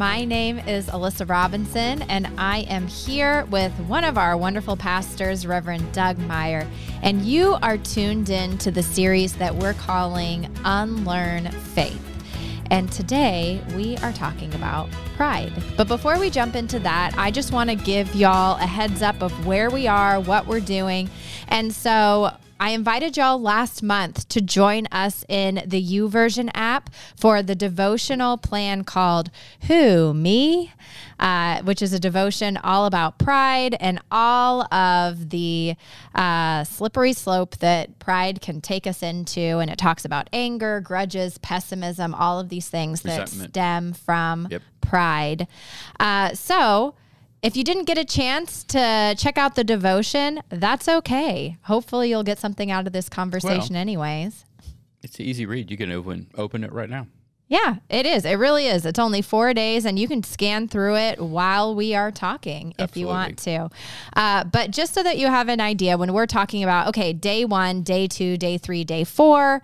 My name is Alyssa Robinson, and I am here with one of our wonderful pastors, Reverend Doug Meyer, and you are tuned in to the series that we're calling Unlearn Faith. And today we are talking about pride. But before we jump into that, I just want to give y'all a heads up of where we are, what we're doing. And so I invited y'all last month to join us in the YouVersion app for the devotional plan called Who? Me? Which is a devotion all about pride and all of the slippery slope that pride can take us into. And it talks about anger, grudges, pessimism, all of these things that stem from pride. So if you didn't get a chance to check out the devotion, that's okay. Hopefully you'll get something out of this conversation anyways. It's an easy read. You can open it right now. Yeah, it is. It really is. It's only 4 days, and you can scan through it while we are talking if you want to. But just so that you have an idea, when we're talking about, okay, day one, day two, day three, day four,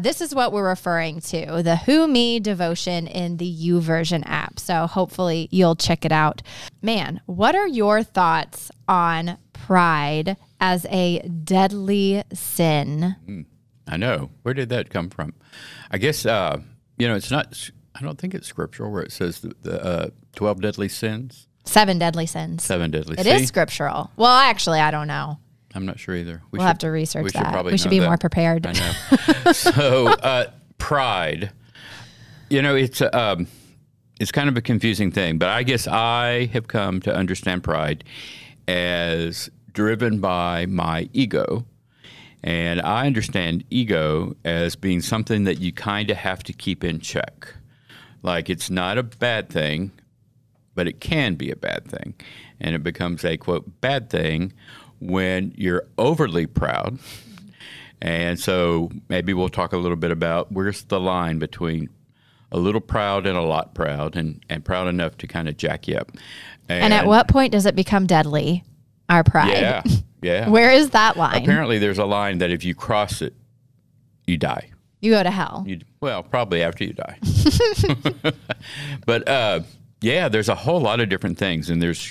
this is what we're referring to, the Who Me devotion in the YouVersion app. So hopefully you'll check it out. Man, what are your thoughts on pride as a deadly sin? I know. Where did that come from? I guess... you know, it's not, I don't think it's scriptural where it says the 12 deadly sins. 7 deadly sins. 7 deadly sins. It is scriptural. Well, actually, I don't know. I'm not sure either. We'll have to research that. We should be more prepared. I know. So, pride, you know, it's kind of a confusing thing, but I guess I have come to understand pride as driven by my ego. And I understand ego as being something that you kind of have to keep in check. Like, it's not a bad thing, but it can be a bad thing. And it becomes a, quote, bad thing when you're overly proud. And so maybe we'll talk a little bit about where's the line between a little proud and a lot proud, and proud enough to kind of jack you up. And at what point does it become deadly, our pride? Yeah. Yeah. Where is that line? Apparently, there's a line that if you cross it, you die. You go to hell. Well, probably after you die. But, yeah, there's a whole lot of different things. And there's,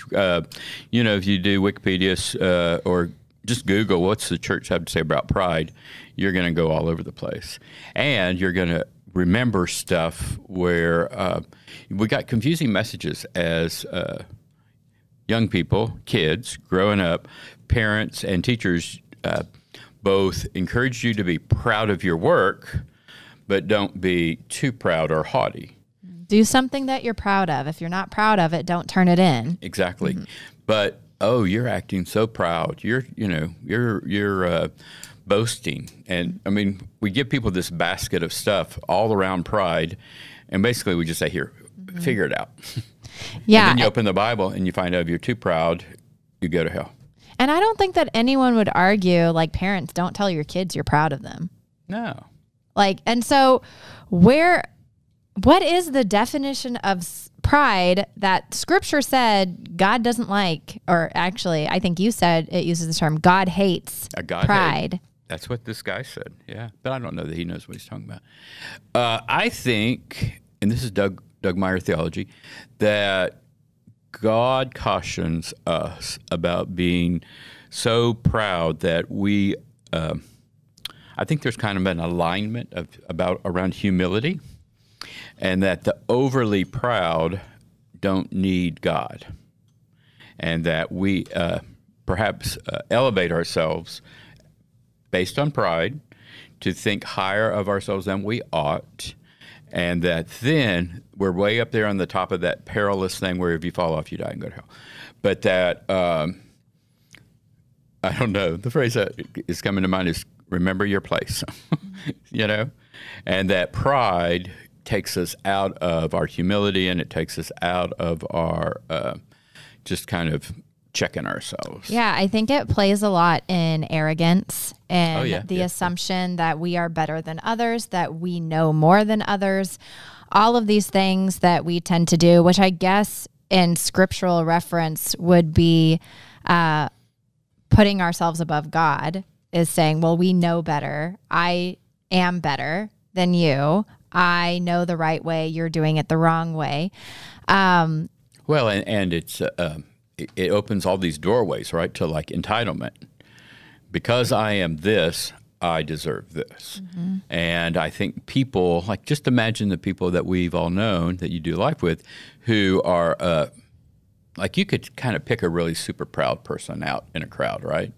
you know, if you do Wikipedia or just Google what's the church have to say about pride, you're going to go all over the place. And you're going to remember stuff where we got confusing messages as young people, kids, growing up. Parents and teachers both encourage you to be proud of your work, but don't be too proud or haughty. Do something that you're proud of. If you're not proud of it, don't turn it in. Exactly. Mm-hmm. But, oh, you're acting so proud. You're, you know, you're boasting. And, I mean, we give people this basket of stuff all around pride, and basically we just say, here, figure it out. Yeah. And then you open the Bible and you find out if you're too proud, you go to hell. And I don't think that anyone would argue, like, parents, don't tell your kids you're proud of them. No. Like, and so what is the definition of pride that Scripture said God doesn't like, or actually, I think you said it uses the term God hates pride. That's what this guy said, yeah. But I don't know that he knows what he's talking about. I think, and this is Doug Meyer theology, that God cautions us about being so proud that we, I think there's kind of an alignment around humility, and that the overly proud don't need God, and that we perhaps elevate ourselves based on pride to think higher of ourselves than we ought. And that then we're way up there on the top of that perilous thing where if you fall off, you die and go to hell. But that, I don't know, the phrase that is coming to mind is remember your place, you know? And that pride takes us out of our humility, and it takes us out of our just kind of checking ourselves. Yeah, I think it plays a lot in arrogance and the assumption that we are better than others, that we know more than others, all of these things that we tend to do, which I guess in scriptural reference would be putting ourselves above God, is saying, well, we know better. I am better than you. I know the right way, you're doing it the wrong way. Well, and it's it opens all these doorways, right, to like entitlement. Because I am this, I deserve this. Mm-hmm. And I think people, like just imagine the people that we've all known that you do life with who are, like you could kind of pick a really super proud person out in a crowd, right?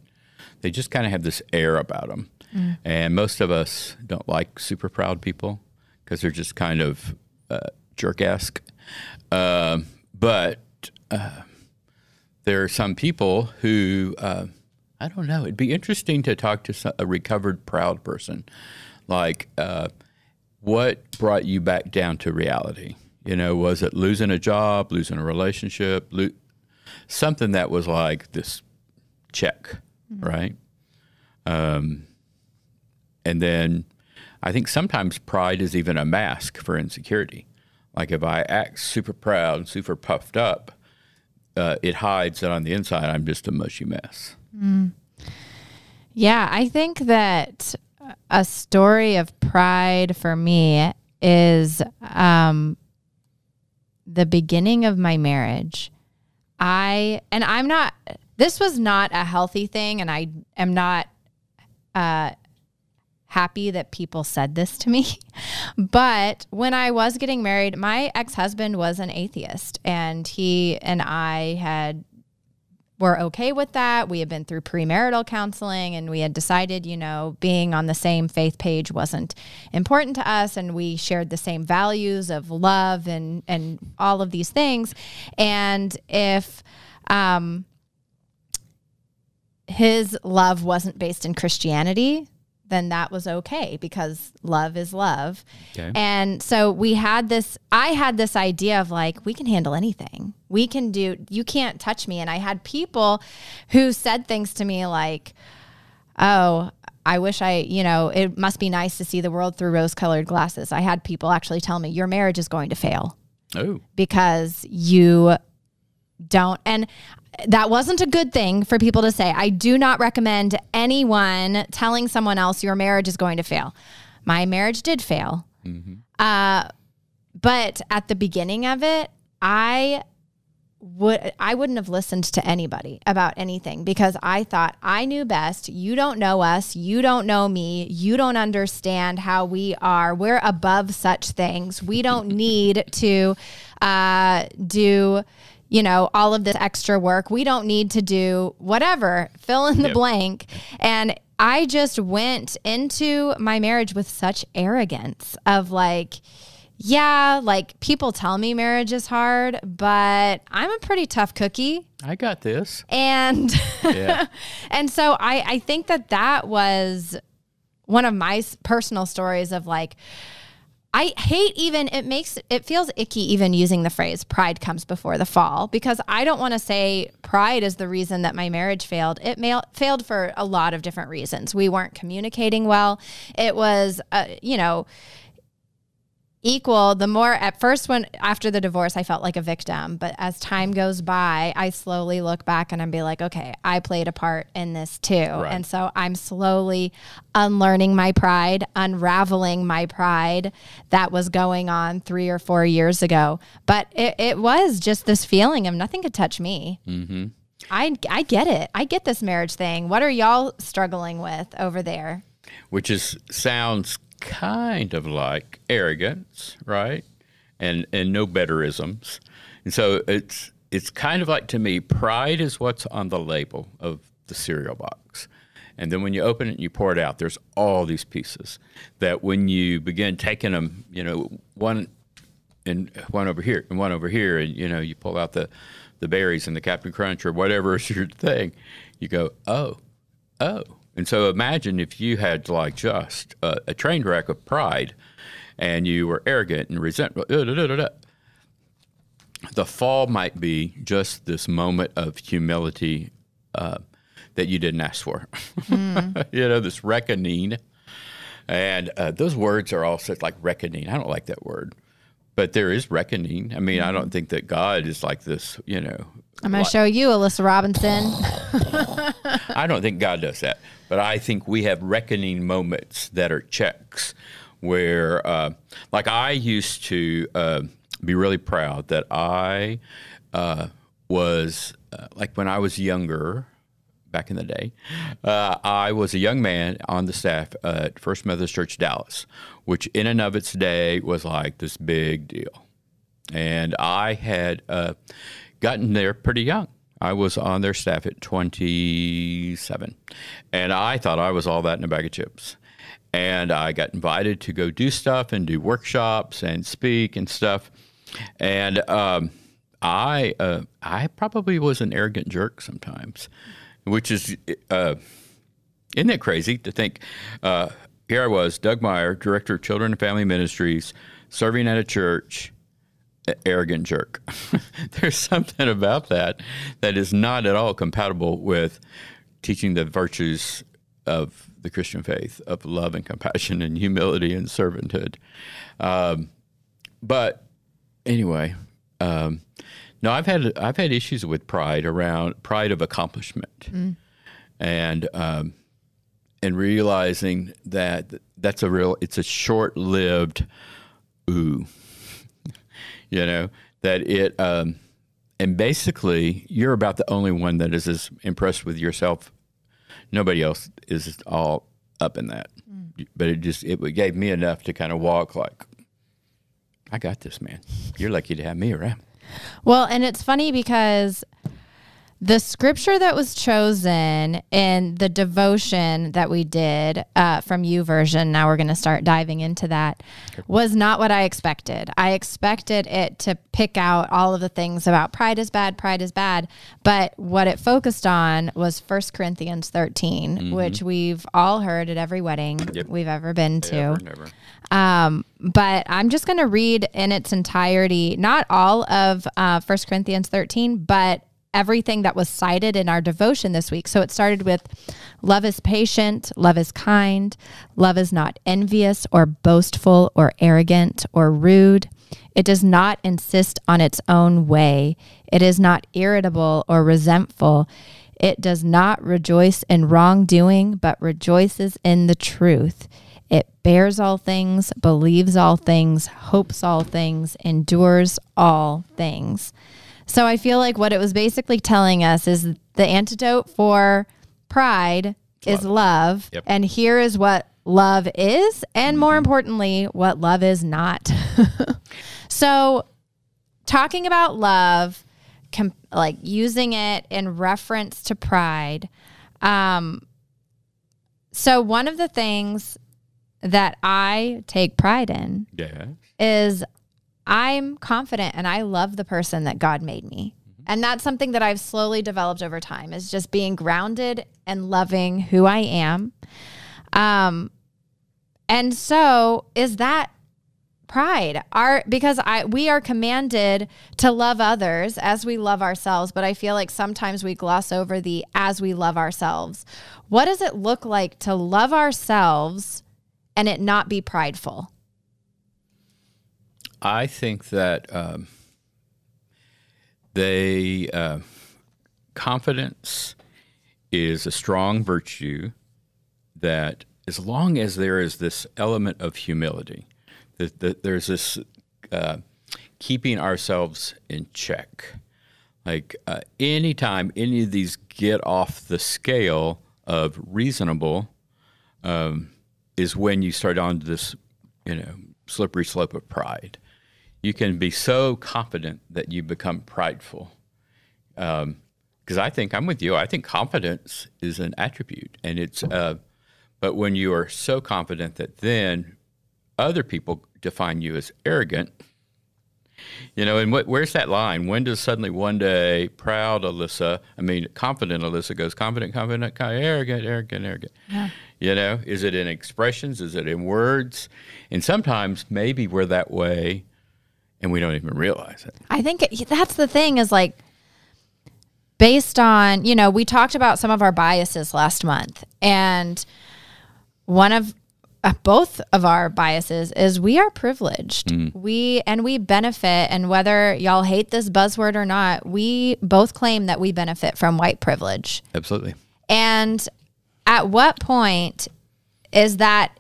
They just kind of have this air about them. Mm. And most of us don't like super proud people because they're just kind of jerk-esque. But there are some people who, I don't know, it'd be interesting to talk to a recovered proud person. Like, what brought you back down to reality? You know, was it losing a job, losing a relationship, something that was like this check, mm-hmm. right? And then I think sometimes pride is even a mask for insecurity. Like if I act super proud, super puffed up, it hides that on the inside I'm just a mushy mess. Mm. Yeah, I think that a story of pride for me is the beginning of my marriage. This was not a healthy thing, and I am not happy that people said this to me. But when I was getting married, my ex-husband was an atheist, and he and I were okay with that. We had been through premarital counseling, and we had decided, you know, being on the same faith page wasn't important to us, and we shared the same values of love and all of these things. And if his love wasn't based in Christianity, then that was okay because love is love. Okay. And so I had this idea of like, we can handle anything. You can't touch me. And I had people who said things to me like, oh, I wish it must be nice to see the world through rose-colored glasses. I had people actually tell me, your marriage is going to fail. Oh. Because you don't. And that wasn't a good thing for people to say. I do not recommend anyone telling someone else your marriage is going to fail. My marriage did fail. Mm-hmm. But at the beginning of it, I wouldn't have listened to anybody about anything because I thought I knew best. You don't know us. You don't know me. You don't understand how we are. We're above such things. We don't need to do all of this extra work. We don't need to do whatever, fill in the blank. And I just went into my marriage with such arrogance of like, yeah, like people tell me marriage is hard, but I'm a pretty tough cookie. I got this. And and so I think that was one of my personal stories of like, I hate it feels icky even using the phrase pride comes before the fall because I don't want to say pride is the reason that my marriage failed. It failed for a lot of different reasons. We weren't communicating well. It was, equal. At first after the divorce, I felt like a victim. But as time goes by, I slowly look back and I'm be like, okay, I played a part in this too. Right. And so I'm slowly unlearning my pride, unraveling my pride that was going on 3 or 4 years ago. But it was just this feeling of nothing could touch me. Mm-hmm. I get it. I get this marriage thing. What are y'all struggling with over there? Which sounds kind of like arrogance, right? And no betterisms. And so it's kind of like, to me, pride is what's on the label of the cereal box. And then when you open it and you pour it out, there's all these pieces that when you begin taking them, one and one over here and one over here, and you pull out the berries and the Captain Crunch or whatever is your thing, you go, oh. And so imagine if you had like just a train wreck of pride and you were arrogant and resentful. The fall might be just this moment of humility that you didn't ask for. Mm. This reckoning. And those words are all such like reckoning. I don't like that word. But there is reckoning. I mean, mm-hmm. I don't think that God is like this, I'm going to show you, Alyssa Robinson. I don't think God does that. But I think we have reckoning moments that are checks where like I used to be really proud that I was like when I was younger, back in the day, I was a young man on the staff at First Methodist Church Dallas, which in and of its day was like this big deal. And I had gotten there pretty young. I was on their staff at 27, and I thought I was all that in a bag of chips. And I got invited to go do stuff and do workshops and speak and stuff. And I probably was an arrogant jerk sometimes, which is, isn't it crazy to think? Here I was, Doug Meyer, Director of Children and Family Ministries, serving at a church, arrogant jerk. There's something about that that is not at all compatible with teaching the virtues of the Christian faith, of love and compassion and humility and servanthood. But anyway, no, I've had issues with pride, around pride of accomplishment, and realizing that that's a real, it's a short-lived ooh. You know, that it, and basically you're about the only one that is as impressed with yourself. Nobody else is all up in that. But it just, it gave me enough to kind of walk like, I got this, man. You're lucky to have me around. Well, and it's funny because the scripture that was chosen in the devotion that we did from YouVersion, now we're going to start diving into that, was not what I expected. I expected it to pick out all of the things about pride is bad, but what it focused on was First Corinthians 13, which we've all heard at every wedding we've ever been to. Never. But I'm just going to read in its entirety, not all of First Corinthians 13, but everything that was cited in our devotion this week. So it started with love is patient, love is kind, love is not envious or boastful or arrogant or rude. It does not insist on its own way. It is not irritable or resentful. It does not rejoice in wrongdoing, but rejoices in the truth. It bears all things, believes all things, hopes all things, endures all things. So I feel like what it was basically telling us is the antidote for pride is love. And here is what love is, and more importantly, what love is not. So talking about love, like using it in reference to pride. So one of the things that I take pride in is I'm confident and I love the person that God made me. And that's something that I've slowly developed over time, is just being grounded and loving who I am. And so is that pride? Because we are commanded to love others as we love ourselves, but I feel like sometimes we gloss over the as we love ourselves. What does it look like to love ourselves and it not be prideful? I think that confidence is a strong virtue, that as long as there is this element of humility, that there's this keeping ourselves in check. Like anytime any of these get off the scale of reasonable is when you start on this, you know, slippery slope of pride. You can be so confident that you become prideful. Because I think, I'm with you, I think confidence is an attribute. And it's, but when you are so confident that then other people define you as arrogant, you know, and where's that line? When does suddenly one day confident Alyssa goes confident, arrogant? Yeah. You know, is it in expressions? Is it in words? And sometimes maybe we're that way and we don't even realize it. I think that's the thing, is like, based on, you know, we talked about some of our biases last month, and both of our biases is we are privileged. We benefit, and whether y'all hate this buzzword or not, we both claim that we benefit from white privilege. Absolutely. And at what point is that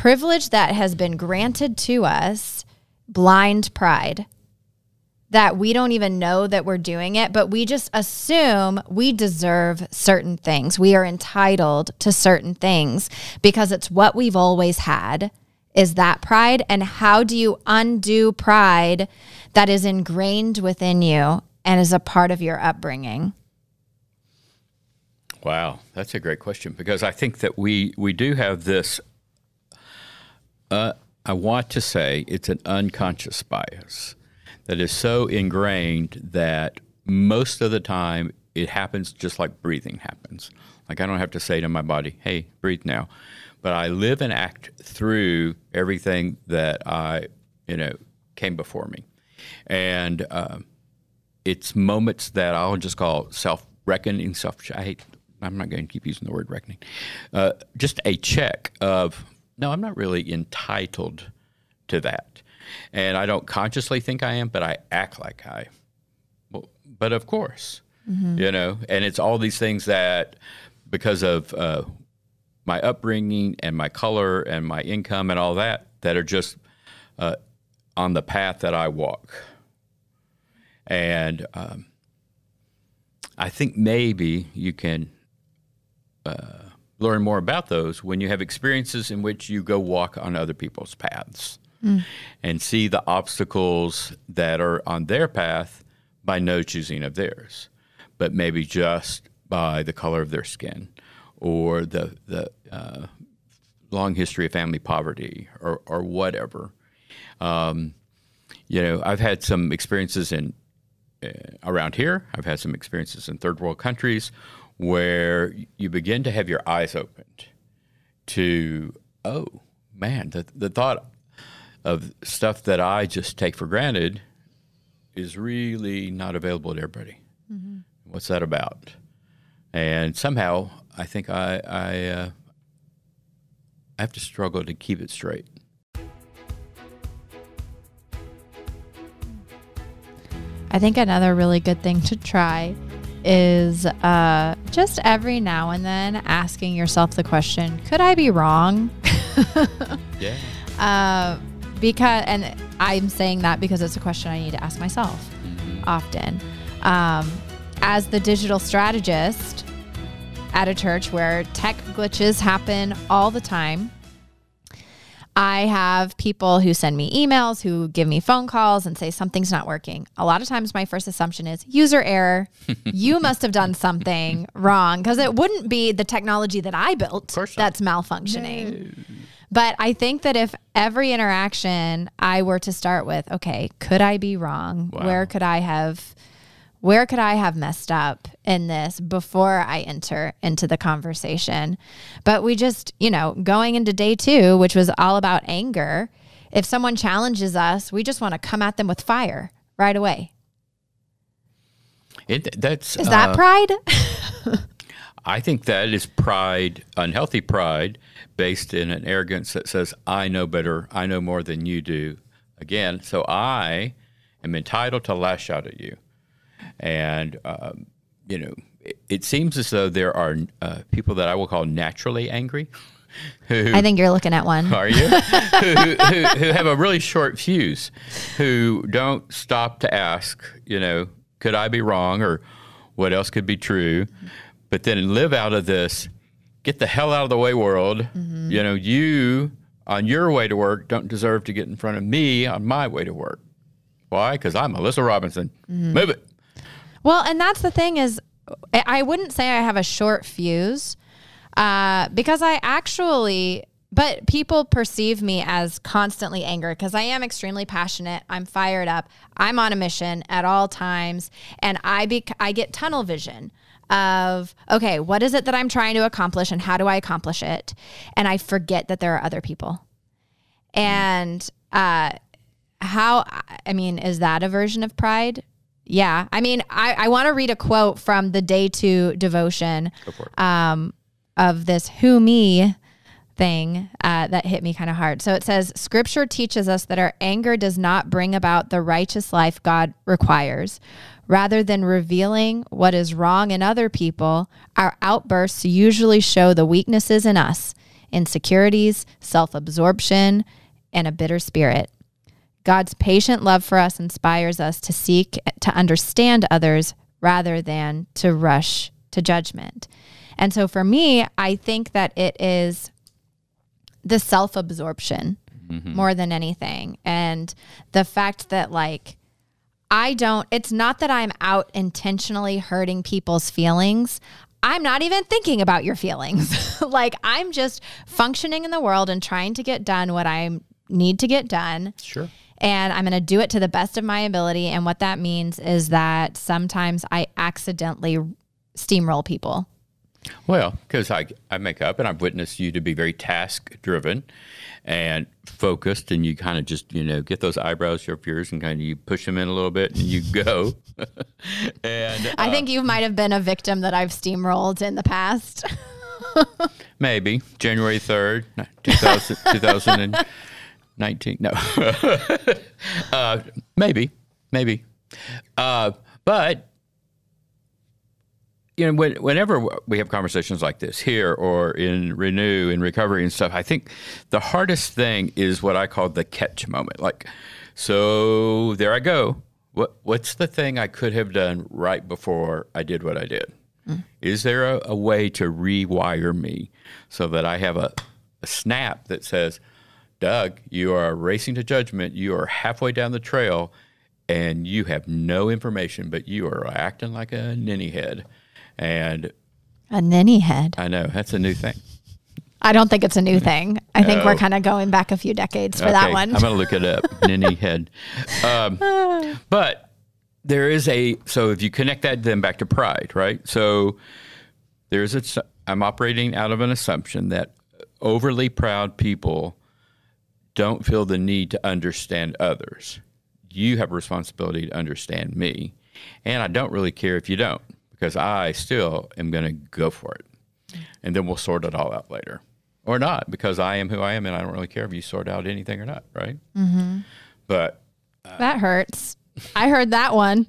privilege that has been granted to us, blind pride, that we don't even know that we're doing it, but we just assume we deserve certain things. We are entitled to certain things because it's what we've always had, is that pride. And how do you undo pride that is ingrained within you and is a part of your upbringing? Wow, that's a great question, because I think that we do have this, I want to say it's an unconscious bias that is so ingrained that most of the time it happens just like breathing happens. Like I don't have to say to my body, hey, breathe now. But I live and act through everything that came before me. And it's moments that I'll just call self-reckoning, I'm not going to keep using the word reckoning. Just a check of, no, I'm not really entitled to that. And I don't consciously think I am, but I act like I am. Well, but of course, and it's all these things that because of my upbringing and my color and my income and all that, that are just on the path that I walk. And I think maybe you can learn more about those when you have experiences in which you go walk on other people's paths and see the obstacles that are on their path by no choosing of theirs, but maybe just by the color of their skin or the long history of family poverty or whatever. I've had some experiences around here. I've had some experiences in third world countries where you begin to have your eyes opened to, oh, man, the thought of stuff that I just take for granted is really not available to everybody. Mm-hmm. What's that about? And somehow I think I have to struggle to keep it straight. I think another really good thing to try is just every now and then asking yourself the question, could I be wrong? Yeah. And I'm saying that because it's a question I need to ask myself often. As the digital strategist at a church where tech glitches happen all the time, I have people who send me emails, who give me phone calls and say something's not working. A lot of times my first assumption is user error. You must have done something wrong, because it wouldn't be the technology that I built that's malfunctioning. No. But I think that if every interaction I were to start with, okay, could I be wrong? Wow. Where could I have messed up in this before I enter into the conversation? But we just, going into day 2, which was all about anger, if someone challenges us, we just want to come at them with fire right away. Is that pride? I think that is pride, unhealthy pride, based in an arrogance that says, I know better, I know more than you do. Again, so I am entitled to lash out at you. And, it seems as though there are people that I will call naturally angry. I think you're looking at one. Are you? who have a really short fuse, who don't stop to ask, could I be wrong or what else could be true? But then live out of this, get the hell out of the way world. Mm-hmm. You on your way to work don't deserve to get in front of me on my way to work. Why? Because I'm Alyssa Robinson. Mm-hmm. Move it. Well, and that's the thing is, I wouldn't say I have a short fuse because but people perceive me as constantly angry because I am extremely passionate. I'm fired up. I'm on a mission at all times. And I get tunnel vision of, okay, what is it that I'm trying to accomplish and how do I accomplish it? And I forget that there are other people. And is that a version of pride? Yeah. I want to read a quote from the day 2 devotion of this Who? Me? Thing that hit me kind of hard. So it says, Scripture teaches us that our anger does not bring about the righteous life God requires. Rather than revealing what is wrong in other people, our outbursts usually show the weaknesses in us, insecurities, self-absorption, and a bitter spirit. God's patient love for us inspires us to seek to understand others rather than to rush to judgment. And so for me, I think that it is the self-absorption more than anything. And the fact that it's not that I'm out intentionally hurting people's feelings. I'm not even thinking about your feelings. I'm just functioning in the world and trying to get done what I need to get done. Sure. And I'm going to do it to the best of my ability. And what that means is that sometimes I accidentally steamroll people. Well, because I make up, and I've witnessed you to be very task-driven and focused, and you kind of just, get those eyebrows of yours and kind of you push them in a little bit and you go. And I think you might have been a victim that I've steamrolled in the past. Maybe. January 3rd, 2019. No. Maybe. But... whenever we have conversations like this here or in Renew and recovery and stuff, I think the hardest thing is what I call the catch moment. So there I go. What's the thing I could have done right before I did what I did? Mm. Is there a way to rewire me so that I have a snap that says, Doug, you are racing to judgment. You are halfway down the trail and you have no information, but you are acting like a ninny head. And a ninny head. I know. That's a new thing. I don't think it's a new thing. I think we're kind of going back a few decades for that one. I'm going to look it up. Ninny head. But there is so if you connect that then back to pride, right? So I'm operating out of an assumption that overly proud people don't feel the need to understand others. You have a responsibility to understand me. And I don't really care if you don't, because I still am going to go for it. And then we'll sort it all out later. Or not, because I am who I am, and I don't really care if you sort out anything or not, right? Mm-hmm. But that hurts. I heard that one.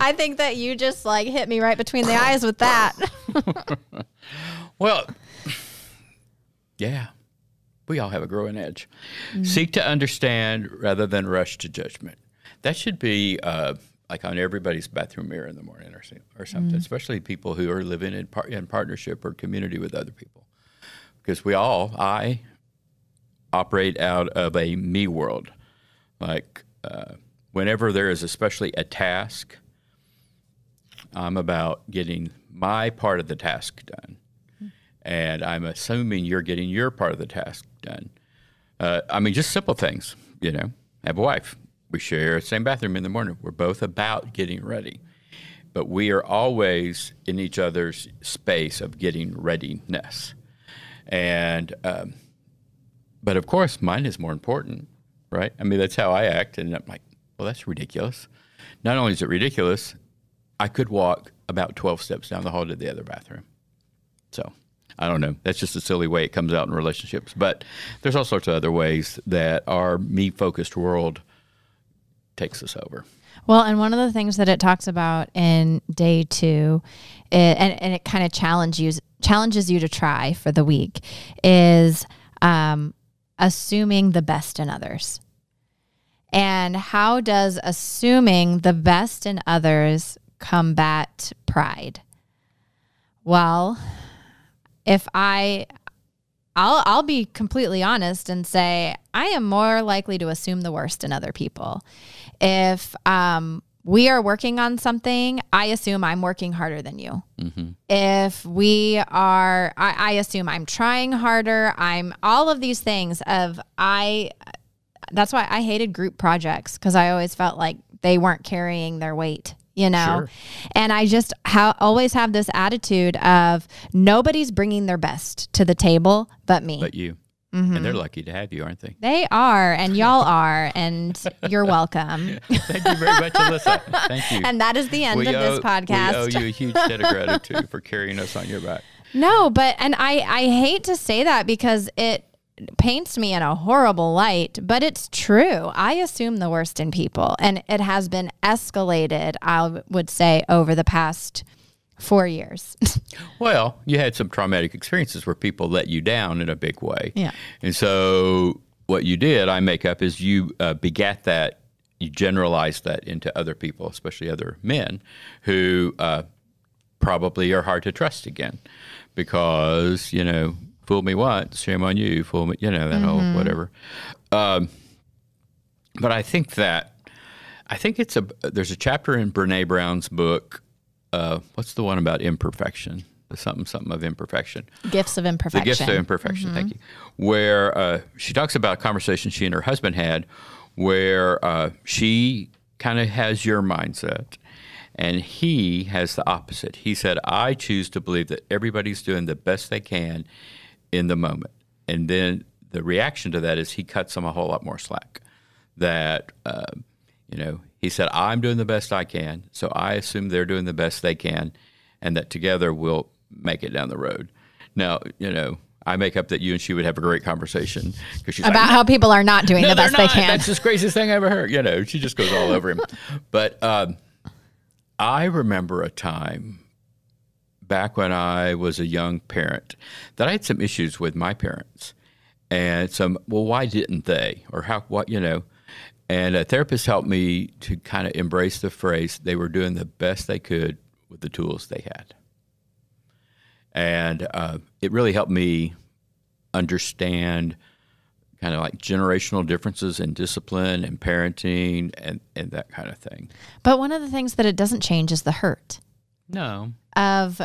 I think that you just, hit me right between the eyes with that. Well, yeah. We all have a growing edge. Mm-hmm. Seek to understand rather than rush to judgment. That should be... on everybody's bathroom mirror in the morning or something, especially people who are living in partnership or community with other people. Because I operate out of a me world. Whenever there is especially a task, I'm about getting my part of the task done. And I'm assuming you're getting your part of the task done. Just simple things, I have a wife. We share the same bathroom in the morning. We're both about getting ready. But we are always in each other's space of getting readiness. And, but of course, mine is more important, right? That's how I act. And I'm like, well, that's ridiculous. Not only is it ridiculous, I could walk about 12 steps down the hall to the other bathroom. So I don't know. That's just a silly way it comes out in relationships. But there's all sorts of other ways that our me-focused world takes us over. Well, and one of the things that it talks about in day 2, and it kind of challenges you to try for the week, is assuming the best in others. And how does assuming the best in others combat pride? Well, if I'll be completely honest and say I am more likely to assume the worst in other people. If we are working on something, I assume I'm working harder than you. Mm-hmm. If we are, I assume I'm trying harder. I'm all of these things that's why I hated group projects, because I always felt like they weren't carrying their weight. Sure. And I just always have this attitude of nobody's bringing their best to the table but me. But you. Mm-hmm. And they're lucky to have you, aren't they? They are, and y'all are, and you're welcome. Thank you very much, Alyssa. Thank you. And that is the end of this podcast. We owe you a huge debt of gratitude for carrying us on your back. No, and I hate to say that because it paints me in a horrible light, but it's true. I assume the worst in people, and it has been escalated, I would say, over the past 4 years. Well, you had some traumatic experiences where people let you down in a big way. Yeah. And so what you did, I make up, is you begat that, you generalized that into other people, especially other men, who probably are hard to trust again because, you know, fool me once, shame on you, fool me, you know, that whole whatever. But I think that, there's a chapter in Brene Brown's book, what's the one about imperfection? Something of imperfection. Gifts of Imperfection. The Gifts of Imperfection, thank you. Where she talks about a conversation she and her husband had where she kind of has your mindset and he has the opposite. He said, I choose to believe that everybody's doing the best they can in the moment. And then the reaction to that is he cuts them a whole lot more slack. That, you know, he said, I'm doing the best I can, so I assume they're doing the best they can, and that together we'll make it down the road. Now, you know, I make up that you and she would have a great conversation. She's about how people are not doing the best they can. That's the craziest thing I ever heard. You know, she just goes all over him. But I remember a time back when I was a young parent that I had some issues with my parents. And some, well, why didn't they? Or how, what, you know. And a therapist helped me to kind of embrace the phrase, they were doing the best they could with the tools they had. And it really helped me understand kind of like generational differences in discipline and parenting and that kind of thing. But one of the things that it doesn't change is the hurt. No. Of,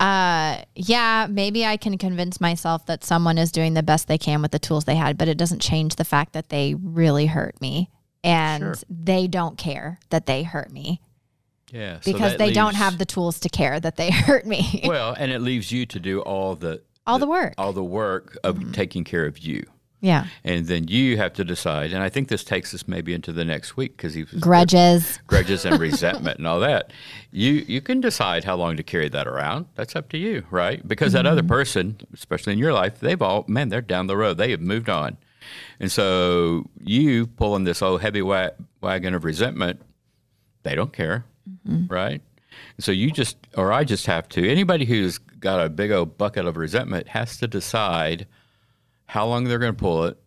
yeah, maybe I can convince myself that someone is doing the best they can with the tools they had, but it doesn't change the fact that they really hurt me and they don't care that they hurt me. Yeah, because so they don't have the tools to care that they hurt me. Well, and it leaves you to do all the work of taking care of you. Yeah. And then you have to decide. And I think this takes us maybe into the next week because grudges and resentment and all that. You can decide how long to carry that around. That's up to you, right? Because that other person, especially in your life, they're down the road. They have moved on. And so you pulling this old heavy wagon of resentment, they don't care. Right? So I just have to, anybody who's got a big old bucket of resentment has to decide how long they're going to pull it.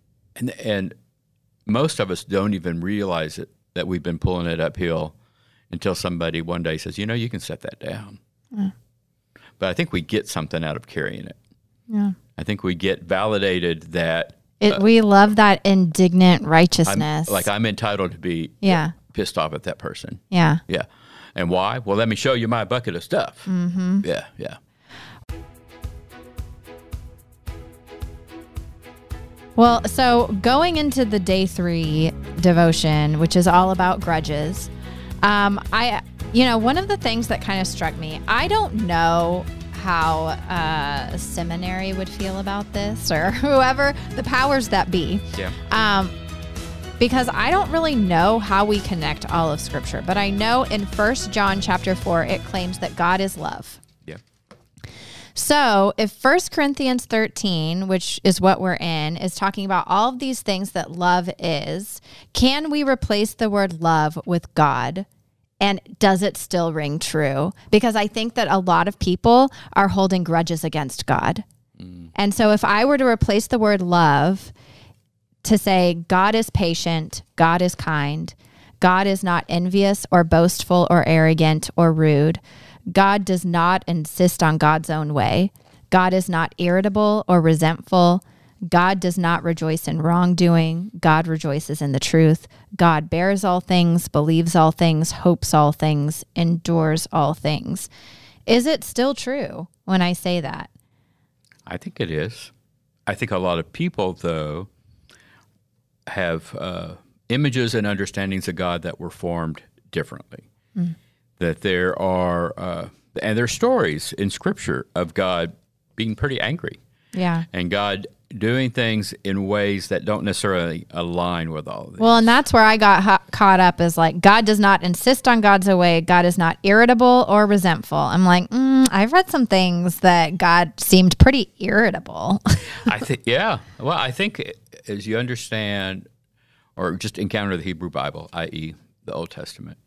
And most of us don't even realize it, that we've been pulling it uphill until somebody one day says, you know, you can set that down. Yeah. But I think we get something out of carrying it. Yeah. I think we get validated that. We love that indignant righteousness. I'm entitled to be pissed off at that person. Yeah. Yeah. And why? Well, let me show you my bucket of stuff. Mm-hmm. Yeah, yeah. Well, so going into the day 3 devotion, which is all about grudges, one of the things that kind of struck me, I don't know how seminary would feel about this or whoever, the powers that be. Yeah. Because I don't really know how we connect all of Scripture, but I know in 1 John chapter 4, it claims that God is love. Yeah. So if 1 Corinthians 13, which is what we're in, is talking about all of these things that love is, can we replace the word love with God? And does it still ring true? Because I think that a lot of people are holding grudges against God. Mm. And so if I were to replace the word love to say God is patient, God is kind, God is not envious or boastful or arrogant or rude, God does not insist on God's own way, God is not irritable or resentful, God does not rejoice in wrongdoing, God rejoices in the truth, God bears all things, believes all things, hopes all things, endures all things. Is it still true when I say that? I think it is. I think a lot of people, though, have images and understandings of God that were formed differently. Mm. That there are, and there are stories in Scripture of God being pretty angry. Yeah. And God doing things in ways that don't necessarily align with all of this. Well, and that's where I got caught up is like, God does not insist on God's way. God is not irritable or resentful. I'm like, I've read some things that God seemed pretty irritable. Yeah. Well, I think as you understand or just encounter the Hebrew Bible, i.e. the Old Testament,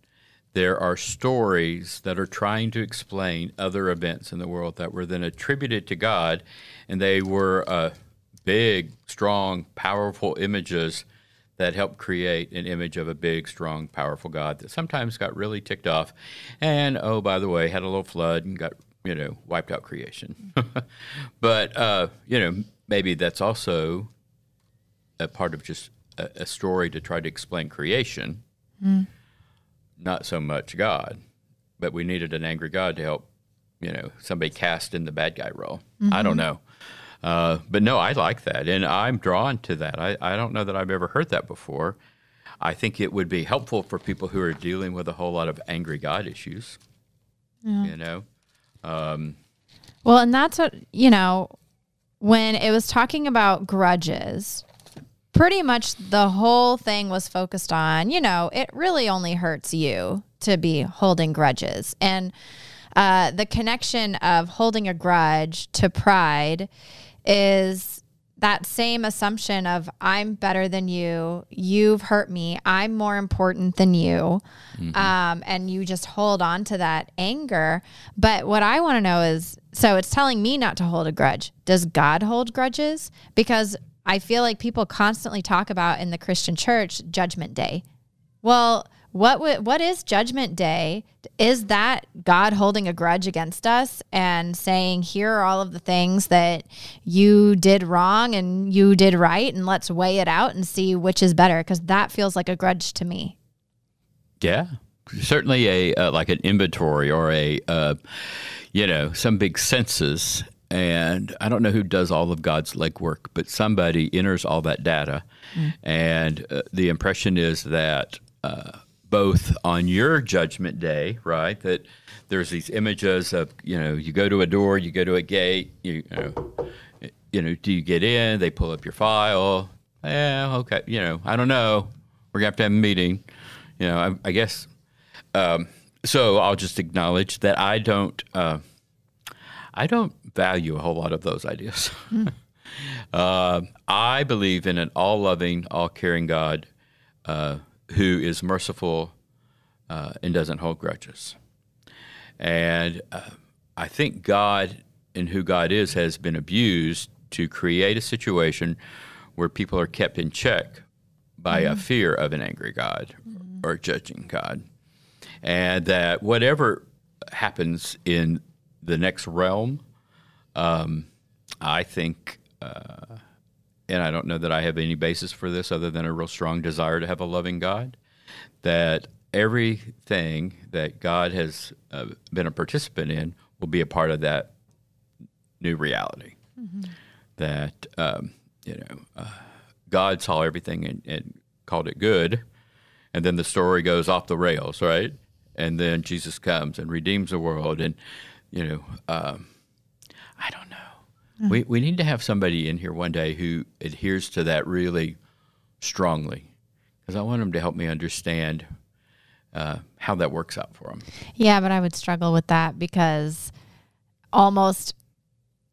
there are stories that are trying to explain other events in the world that were then attributed to God, and they were big, strong, powerful images that helped create an image of a big, strong, powerful God that sometimes got really ticked off and, oh, by the way, had a little flood and got, you know, wiped out creation. But, you know, maybe that's also a part of just a story to try to explain creation, not so much God, but we needed an angry God to help, you know, somebody cast in the bad guy role. I don't know. But no, I like that, and I'm drawn to that. I don't know that I've ever heard that before. I think it would be helpful for people who are dealing with a whole lot of angry God issues, you know. Well, and that's what, you know, when it was talking about grudges, pretty much the whole thing was focused on, you know, it really only hurts you to be holding grudges. And the connection of holding a grudge to pride is that same assumption of I'm better than you, you've hurt me, I'm more important than you, and you just hold on to that anger. But what I want to know is, so it's telling me not to hold a grudge. Does God hold grudges? Because I feel like people constantly talk about in the Christian church, Judgment Day. Well, what is Judgment Day? Is that God holding a grudge against us and saying, here are all of the things that you did wrong and you did right, and let's weigh it out and see which is better? Because that feels like a grudge to me. Yeah, certainly a like an inventory or a, you know, some big census. And I don't know who does all of God's legwork, but somebody enters all that data. And the impression is that both on your judgment day, right, that there's these images of, you know, you go to a door, you go to a gate, you know, do you get in? They pull up your file. Yeah, okay, you know, I don't know. We're going to have a meeting. You know, I guess. So I'll just acknowledge that I don't value a whole lot of those ideas. I believe in an all-loving, all-caring God who is merciful and doesn't hold grudges. And I think God and who God is has been abused to create a situation where people are kept in check by a fear of an angry God or judging God. And that whatever happens in the next realm, I think, and I don't know that I have any basis for this other than a real strong desire to have a loving God, that everything that God has been a participant in will be a part of that new reality. That, you know, God saw everything and called it good, and then the story goes off the rails, right? And then Jesus comes and redeems the world, and you know, I don't know. We need to have somebody in here one day who adheres to that really strongly, because I want them to help me understand how that works out for them. Yeah, but I would struggle with that, because almost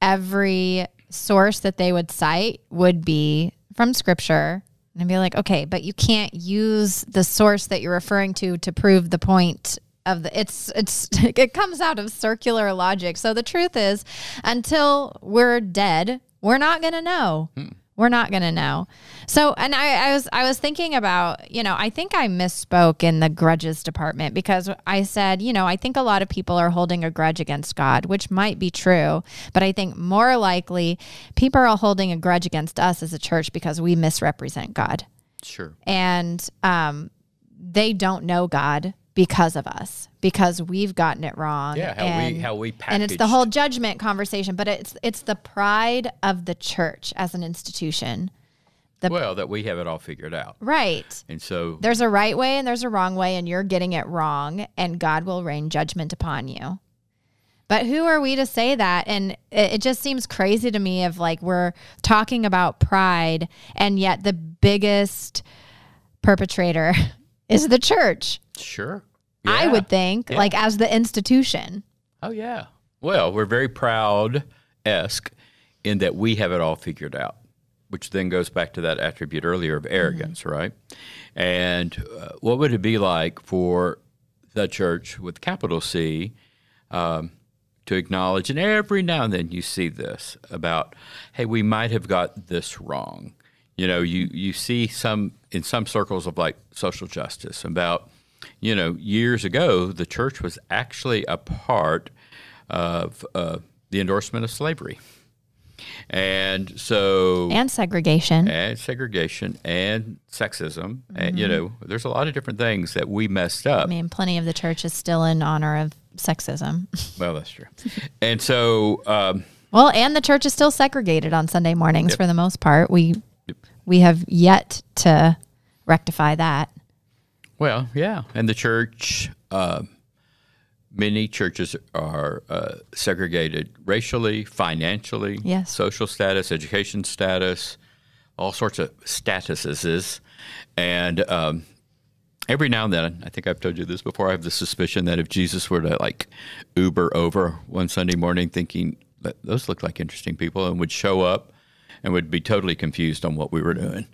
every source that they would cite would be from Scripture. And I'd be like, okay, but you can't use the source that you're referring to prove the point of the, it comes out of circular logic. So the truth is, until we're dead, we're not going to know. We're not going to know. So, and I was thinking about, you know, I think I misspoke in the grudges department, because I said, you know, I think a lot of people are holding a grudge against God, which might be true, but I think more likely people are holding a grudge against us as a church because we misrepresent God. Sure. And they don't know God because of us, because we've gotten it wrong. Yeah, how we package. And it's the whole judgment conversation, but it's the pride of the church as an institution. Well, that we have it all figured out. Right. And so there's a right way and there's a wrong way, and you're getting it wrong, and God will rain judgment upon you. But who are we to say that? And it just seems crazy to me, of like, we're talking about pride, and yet the biggest perpetrator is the church. Sure. Yeah. I would think, like, as the institution. Oh, yeah. Well, we're very proud-esque in that we have it all figured out, which then goes back to that attribute earlier of arrogance, right? And what would it be like for the church with capital C, to acknowledge, and every now and then you see this about, hey, we might have got this wrong. You know, you see some in some circles of like social justice about, you know, years ago, the church was actually a part of the endorsement of slavery. And so... and segregation. And segregation and sexism. Mm-hmm. And, you know, there's a lot of different things that we messed up. I mean, plenty of the church is still in honor of sexism. Well, that's true. And so... well, and the church is still segregated on Sunday mornings for the most part. We have yet to rectify that. Well, yeah. And the church... many churches are segregated racially, financially, social status, education status, all sorts of statuses. And every now and then, I think I've told you this before, I have the suspicion that if Jesus were to like Uber over one Sunday morning thinking that those look like interesting people and would show up and would be totally confused on what we were doing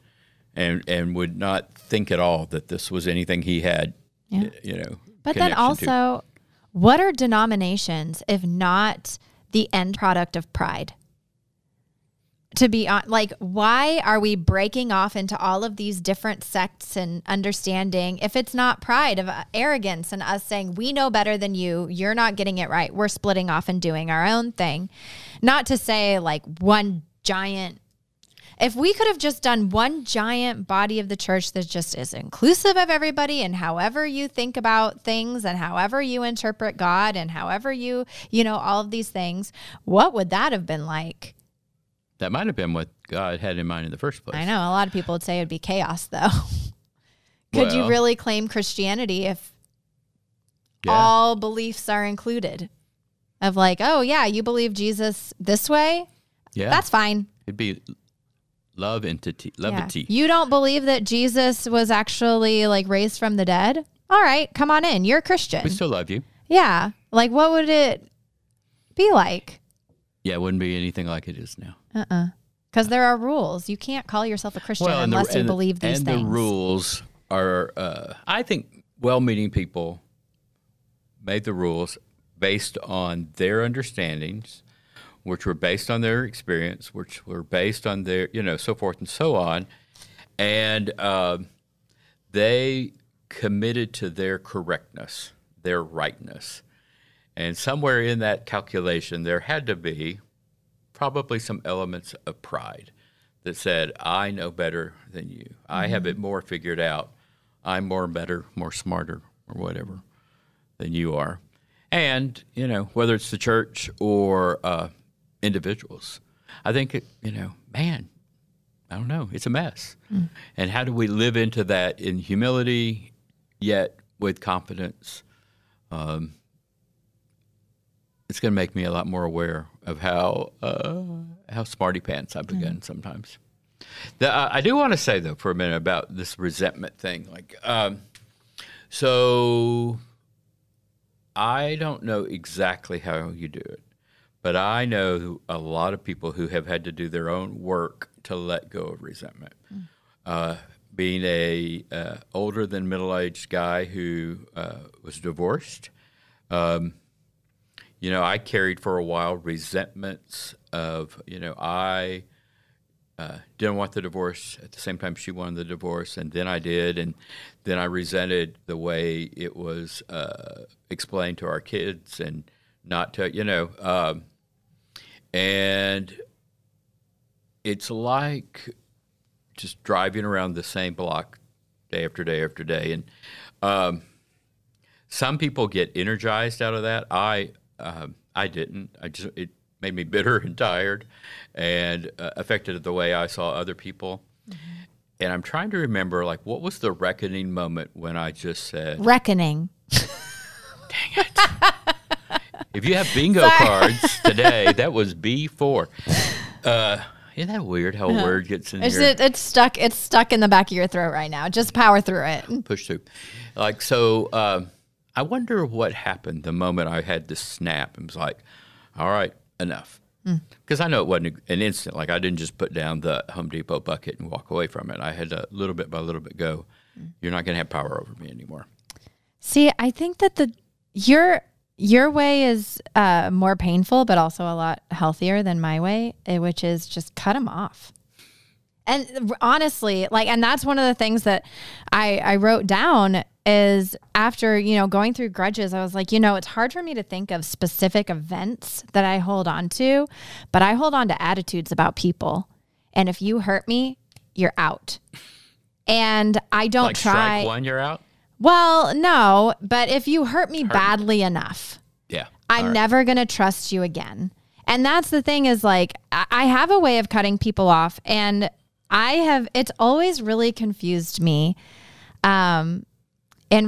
and would not think at all that this was anything he had, you know. But then also... what are denominations if not the end product of pride? To be on, like, why are we breaking off into all of these different sects and understanding if it's not pride of arrogance and us saying, we know better than you, you're not getting it right, we're splitting off and doing our own thing. Not to say like one giant, if we could have just done one giant body of the church that just is inclusive of everybody, and however you think about things and however you interpret God and however you know, all of these things, what would that have been like? That might have been what God had in mind in the first place. I know. A lot of people would say it would be chaos, though. Could you really claim Christianity if all beliefs are included? Of like, oh, yeah, you believe Jesus this way? Yeah. That's fine. It'd be... levity. You don't believe that Jesus was actually like raised from the dead? All right, come on in. You're a Christian. We still love you. Yeah. Like, what would it be like? Yeah, it wouldn't be anything like it is now. Because there are rules. You can't call yourself a Christian unless you believe these things. And the rules are, I think, well-meaning people made the rules based on their understandings, which were based on their experience, which were based on their, you know, so forth and so on. And they committed to their correctness, their rightness. And somewhere in that calculation, there had to be probably some elements of pride that said, I know better than you. I have it more figured out. I'm more better, more smarter, or whatever than you are. And, you know, whether it's the church or individuals. I think, I don't know. It's a mess. And how do we live into that in humility, yet with confidence? It's going to make me a lot more aware of how smarty pants I've begun sometimes. I do want to say, though, for a minute about this resentment thing. Like, so I don't know exactly how you do it. But I know a lot of people who have had to do their own work to let go of resentment. Being a older than middle-aged guy who was divorced, you know, I carried for a while resentments of, you know, I didn't want the divorce at the same time she wanted the divorce, and then I did, and then I resented the way it was explained to our kids and not to, you know, and it's like just driving around the same block day after day after day. And some people get energized out of that. I didn't. It made me bitter and tired and affected the way I saw other people. And I'm trying to remember, like, what was the reckoning moment when I just said... reckoning. Dang it. If you have bingo cards today, that was B4. Isn't that weird how a word gets in there? It's stuck in the back of your throat right now. Just power through it. Push through. Like, so I wonder what happened the moment I had this snap and was like, all right, enough. Because I know it wasn't an instant. Like, I didn't just put down the Home Depot bucket and walk away from it. I had to little bit by little bit go, you're not going to have power over me anymore. See, I think that your way is more painful, but also a lot healthier than my way, which is just cut them off. And honestly, and that's one of the things that I wrote down is after, going through grudges, I was like, it's hard for me to think of specific events that I hold on to, but I hold on to attitudes about people. And if you hurt me, you're out. And I don't try. Strike one, you're out? Well, no, but if you hurt me badly enough, yeah, I'm never going to trust you again. And that's the thing is I have a way of cutting people off, and it's always really confused me in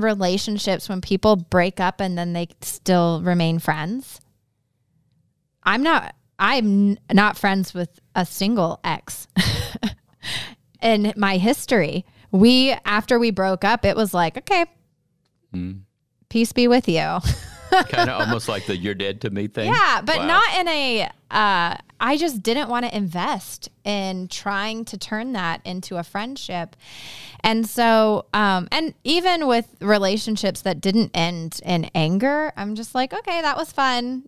relationships when people break up and then they still remain friends. I'm not friends with a single ex in my history. After we broke up, it was like, okay, peace be with you. Kind of almost like the you're dead to me thing. Yeah, but not in a, I just didn't want to invest in trying to turn that into a friendship. And so, and even with relationships that didn't end in anger, I'm just like, okay, that was fun,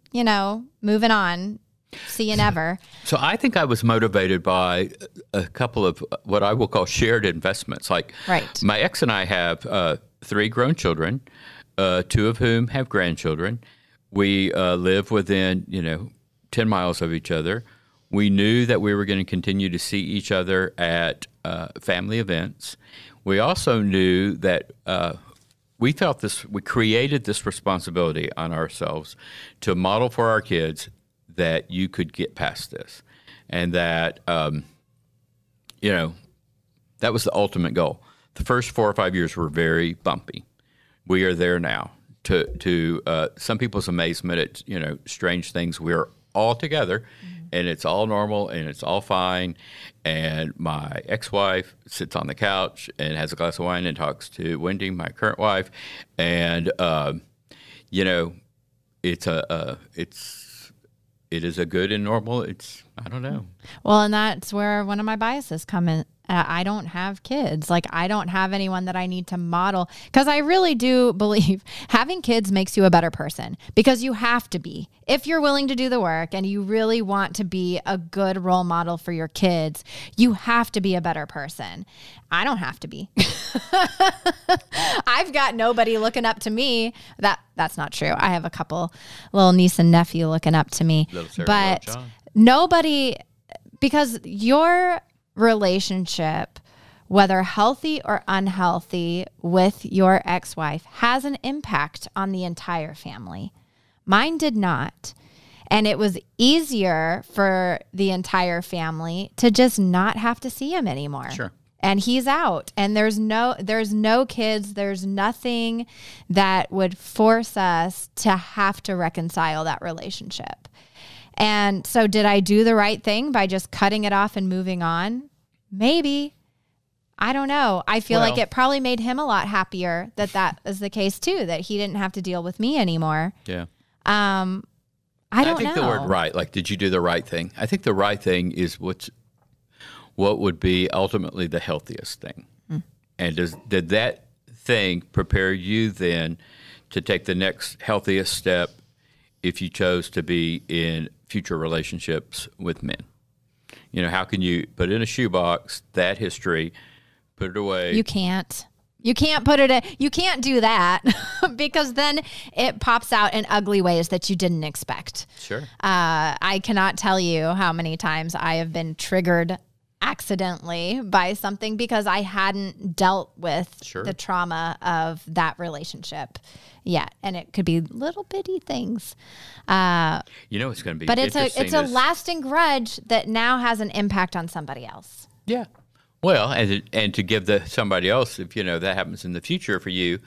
moving on. See you never. So I think I was motivated by a couple of what I will call shared investments. Right. My ex and I have 3 grown children, 2 of whom have grandchildren. We live within, 10 miles of each other. We knew that we were going to continue to see each other at family events. We also knew that we created this responsibility on ourselves to model for our kids that you could get past this, and that, that was the ultimate goal. The first 4 or 5 years were very bumpy. We are there now. To some people's amazement at, strange things. We are all together, and it's all normal, and it's all fine. And my ex-wife sits on the couch and has a glass of wine and talks to Wendy, my current wife. And, it is a good and normal. I don't know. Well, and that's where one of my biases come in. I don't have kids. I don't have anyone that I need to model, because I really do believe having kids makes you a better person, because you have to be. If you're willing to do the work and you really want to be a good role model for your kids, you have to be a better person. I don't have to be. I've got nobody looking up to me. That's not true. I have a couple little niece and nephew looking up to me, but nobody, because your relationship, whether healthy or unhealthy, with your ex-wife has an impact on the entire family. Mine did not. And it was easier for the entire family to just not have to see him anymore. Sure. And he's out, and there's no kids. There's nothing that would force us to have to reconcile that relationship. And so did I do the right thing by just cutting it off and moving on? Maybe. I don't know. I feel like it probably made him a lot happier that is the case too, that he didn't have to deal with me anymore. Yeah. I think the word right, did you do the right thing? I think the right thing is what would be ultimately the healthiest thing. Mm. And did that thing prepare you then to take the next healthiest step if you chose to be in future relationships with men? How can you put in a shoebox that history, put it away? You can't put it in. You can't do that because then it pops out in ugly ways that you didn't expect. Sure. I cannot tell you how many times I have been triggered accidentally by something because I hadn't dealt with the trauma of that relationship yet. And it could be little bitty things. It's going to be, but it's a lasting grudge that now has an impact on somebody else. Yeah. Well, and to give somebody else, if that happens in the future for you,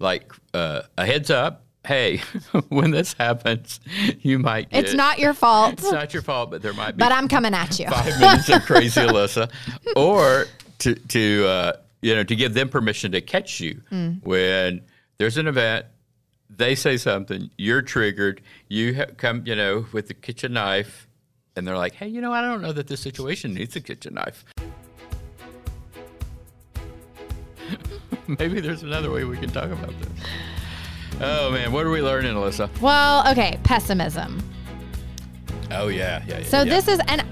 a heads up, hey, when this happens, you might get... It's not your fault. It's not your fault, but there might be... But I'm coming at you. 5 minutes of crazy Alyssa. Or to give them permission to catch you when there's an event, they say something, you're triggered, you come, with the kitchen knife, and they're like, hey, I don't know that this situation needs a kitchen knife. Maybe there's another way we can talk about this. Oh, man. What are we learning, Alyssa? Well, okay. Pessimism. Oh, yeah. So this is, and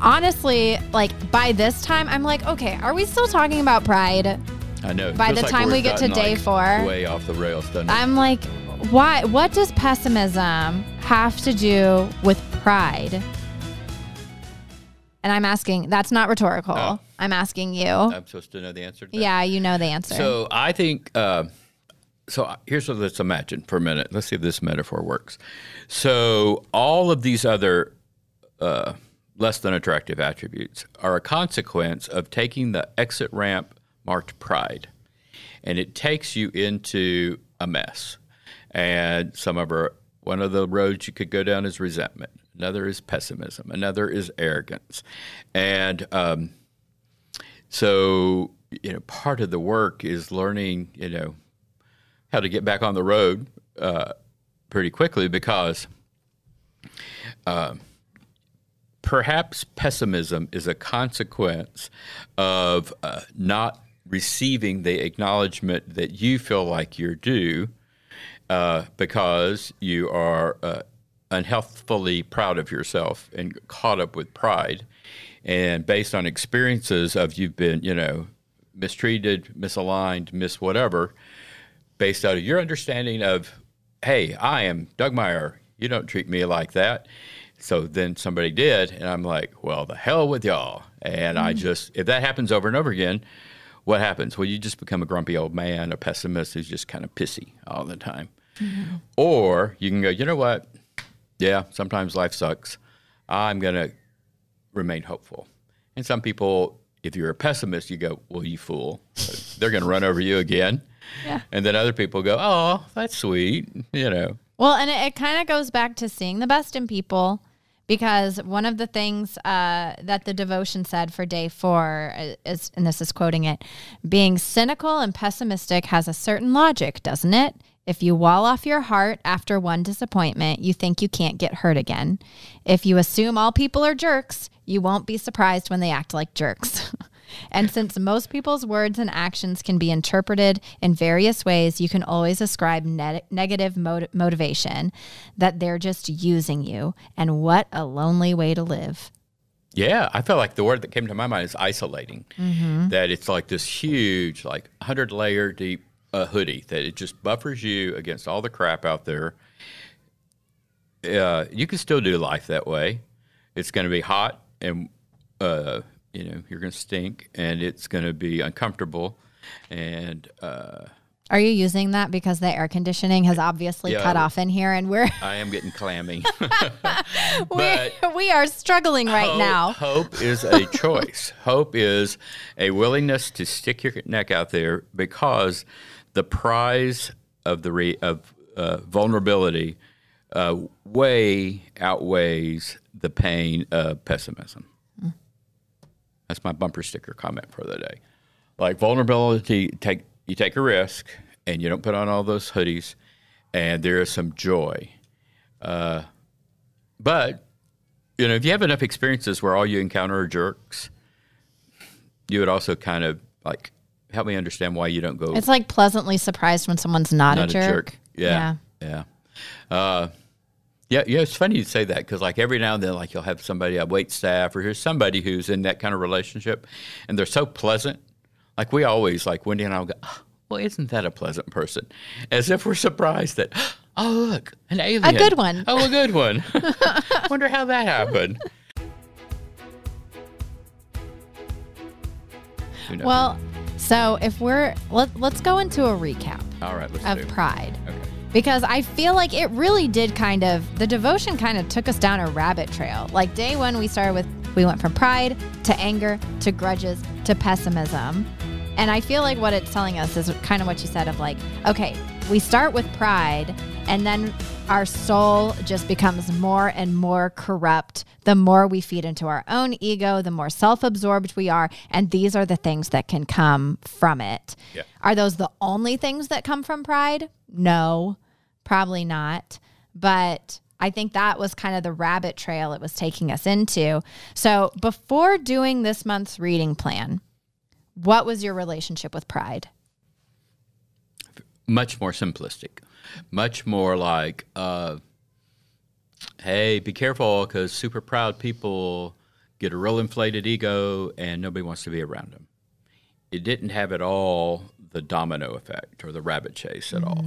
honestly, like by this time, I'm like, okay, are we still talking about pride? I know. By the time we get to day 4. Way off the rails, doesn't it? I'm like, why? What does pessimism have to do with pride? And I'm asking, that's not rhetorical. I'm asking you. I'm supposed to know the answer to that. Yeah, you know the answer. So I think, so here's what, let's imagine for a minute. Let's see if this metaphor works. So all of these other less than attractive attributes are a consequence of taking the exit ramp marked pride. And it takes you into a mess. And one of the roads you could go down is resentment. Another is pessimism. Another is arrogance. And so, you know, part of the work is learning, you know, how to get back on the road pretty quickly, because perhaps pessimism is a consequence of not receiving the acknowledgement that you feel like you're due, because you are unhealthfully proud of yourself and caught up with pride. And based on experiences of you've been, you know, mistreated, misaligned, whatever, based out of your understanding of, hey, I am Doug Meyer, you don't treat me like that. So then somebody did, and I'm like, well, the hell with y'all. And I just, if that happens over and over again, what happens? Well, you just become a grumpy old man, a pessimist who's just kind of pissy all the time. Mm-hmm. Or you can go, you know what? Yeah, sometimes life sucks. I'm going to remain hopeful. And some people, if you're a pessimist, you go, well, you fool. They're going to run over you again. Yeah. And then other people go, oh, that's sweet, you know. Well, and it kind of goes back to seeing the best in people, because one of the things that the devotion said for day 4 is, and this is quoting it, being cynical and pessimistic has a certain logic, doesn't it? If you wall off your heart after one disappointment, you think you can't get hurt again. If you assume all people are jerks, you won't be surprised when they act like jerks. And since most people's words and actions can be interpreted in various ways, you can always ascribe negative motivation, that they're just using you. And what a lonely way to live. Yeah, I feel like the word that came to my mind is isolating. Mm-hmm. That it's like this huge, like 100-layer deep hoodie that it just buffers you against all the crap out there. You can still do life that way. It's going to be hot and you know, you're going to stink, and it's going to be uncomfortable. And are you using that because the air conditioning has obviously cut off in here, and I am getting clammy. we are struggling right now. Hope is a choice. Hope is a willingness to stick your neck out there, because the prize of vulnerability way outweighs the pain of pessimism. That's my bumper sticker comment for the day. Like vulnerability, you take a risk, and you don't put on all those hoodies, and there is some joy. But, you know, if you have enough experiences where all you encounter are jerks, you would also kind of, like, help me understand why you don't go. It's like pleasantly surprised when someone's not a jerk. Yeah. Yeah, it's funny you say that, because like every now and then, like you'll have somebody, a wait staff, or here's somebody who's in that kind of relationship, and they're so pleasant. Like we always, like Wendy and I will go, oh, well, isn't that a pleasant person? As if we're surprised that, oh, look, an alien. A good one. Oh, a good one. Wonder how that happened. Well, so if we're, let's go into a recap. All right, let's do pride. Okay. Because I feel like it really did kind of, the devotion kind of took us down a rabbit trail. Like day 1, we went from pride to anger to grudges to pessimism. And I feel like what it's telling us is kind of what you said of like, okay, we start with pride, and then our soul just becomes more and more corrupt. The more we feed into our own ego, the more self-absorbed we are. And these are the things that can come from it. Yeah. Are those the only things that come from pride? No. Probably not, but I think that was kind of the rabbit trail it was taking us into. So before doing this month's reading plan, what was your relationship with pride? much more simplistic, much more like, hey, be careful because super proud people get a real inflated ego and nobody wants to be around them. It didn't have at all the domino effect or the rabbit chase at all.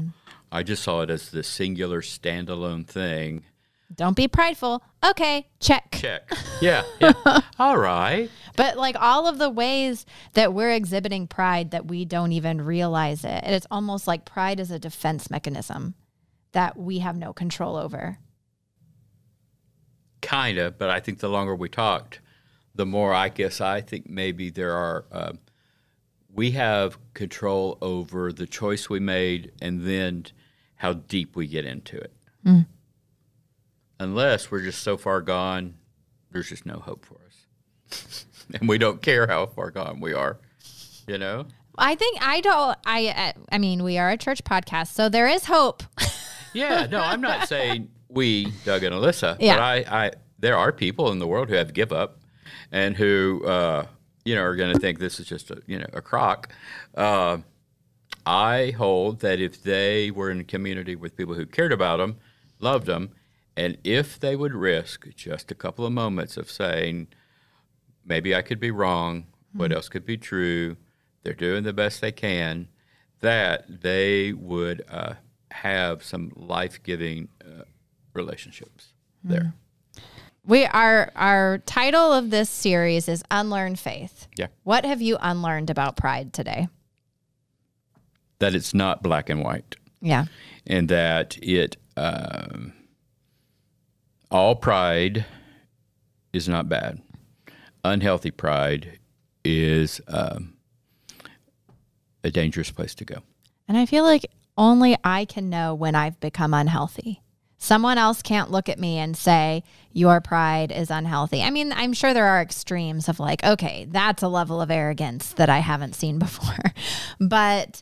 I just saw it as this singular standalone thing. Don't be prideful. Okay, check. Check. Yeah. Yeah. All right. But like all of the ways that we're exhibiting pride that we don't even realize it. And it's almost like pride is a defense mechanism that we have no control over. Kind of, but I think the longer we talked, the more I guess I think maybe there are, we have control over the choice we made and then how deep we get into it. Mm. Unless we're just so far gone, there's just no hope for us. And we don't care how far gone we are, you know? I think I mean, we are a church podcast, so there is hope. Yeah, no, I'm not saying we, Doug and Alyssa, yeah. But I there are people in the world who have give up and who, you know, are going to think this is just a, you know, a crock. I hold that if they were in a community with people who cared about them, loved them, and if they would risk just a couple of moments of saying, maybe I could be wrong, what else could be true, they're doing the best they can, that they would have some life-giving relationships there. We are, our title of this series is Unlearn Faith. Yeah. What have you unlearned about pride today? That it's not black and white. Yeah. And that it... all pride is not bad. Unhealthy pride is a dangerous place to go. And I feel like only I can know when I've become unhealthy. Someone else can't look at me and say, your pride is unhealthy. I mean, I'm sure there are extremes of like, okay, that's a level of arrogance that I haven't seen before. But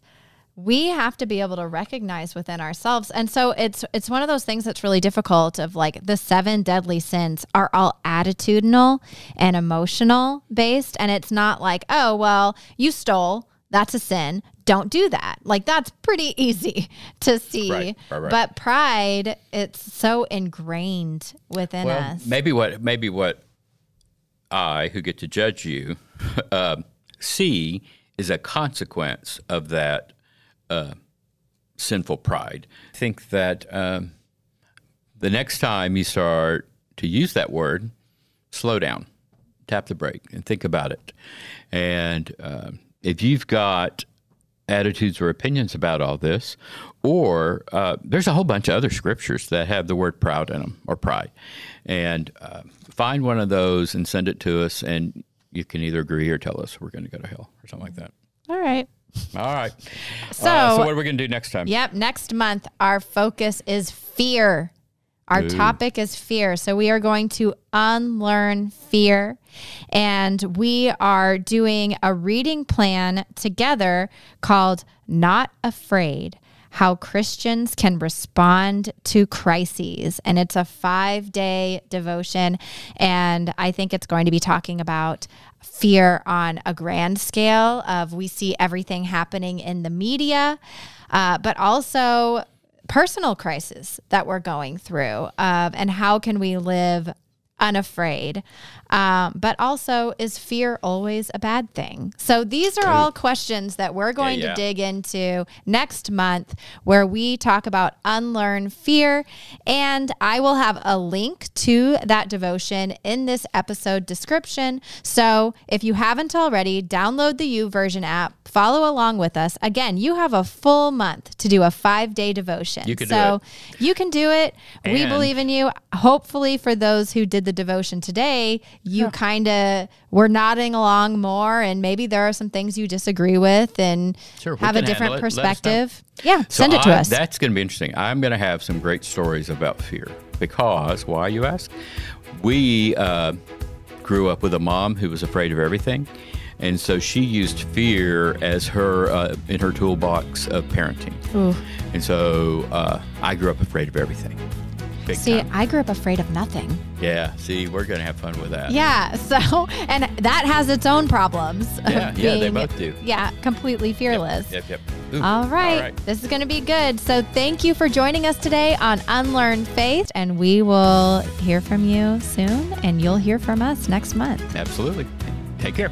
we have to be able to recognize within ourselves. And so it's one of those things that's really difficult of like the 7 deadly sins are all attitudinal and emotional based. And it's not like, oh, well, you stole. That's a sin. Don't do that. Like that's pretty easy to see. Right, right, right. But pride, it's so ingrained within us. Maybe what I, who get to judge you, see is a consequence of that sinful pride. I think that the next time you start to use that word, slow down, tap the brake, and think about it. And if you've got attitudes or opinions about all this, or there's a whole bunch of other scriptures that have the word proud in them, or pride, and find one of those and send it to us, and you can either agree or tell us we're going to go to hell or something like that. All right. All right. So what are we going to do next time? Yep. Next month, our focus is fear. Our topic is fear. So we are going to unlearn fear. And we are doing a reading plan together called Not Afraid, How Christians Can Respond to Crises. And it's a 5-day devotion. And I think it's going to be talking about fear on a grand scale of we see everything happening in the media, but also personal crisis that we're going through of, and how can we live unafraid? But also, is fear always a bad thing? So these are all questions that we're going to dig into next month, where we talk about unlearn fear. And I will have a link to that devotion in this episode description. So if you haven't already, download the YouVersion app, follow along with us. Again, you have a full month to do a 5-day devotion. You can do it. And we believe in you. Hopefully for those who did the devotion today, you kind of were nodding along more, and maybe there are some things you disagree with and have a different perspective. Yeah, send it to us. That's going to be interesting. I'm going to have some great stories about fear because, why you ask? We grew up with a mom who was afraid of everything, and so she used fear as her in her toolbox of parenting. Ooh. And so I grew up afraid of everything. Big see, time. I grew up afraid of nothing. Yeah. See, we're going to have fun with that. Yeah. So, and that has its own problems. Yeah. Being, yeah, they both do. Yeah. Completely fearless. Yep. All right. This is going to be good. So thank you for joining us today on Unlearn Faith, and we will hear from you soon, and you'll hear from us next month. Absolutely. Take care.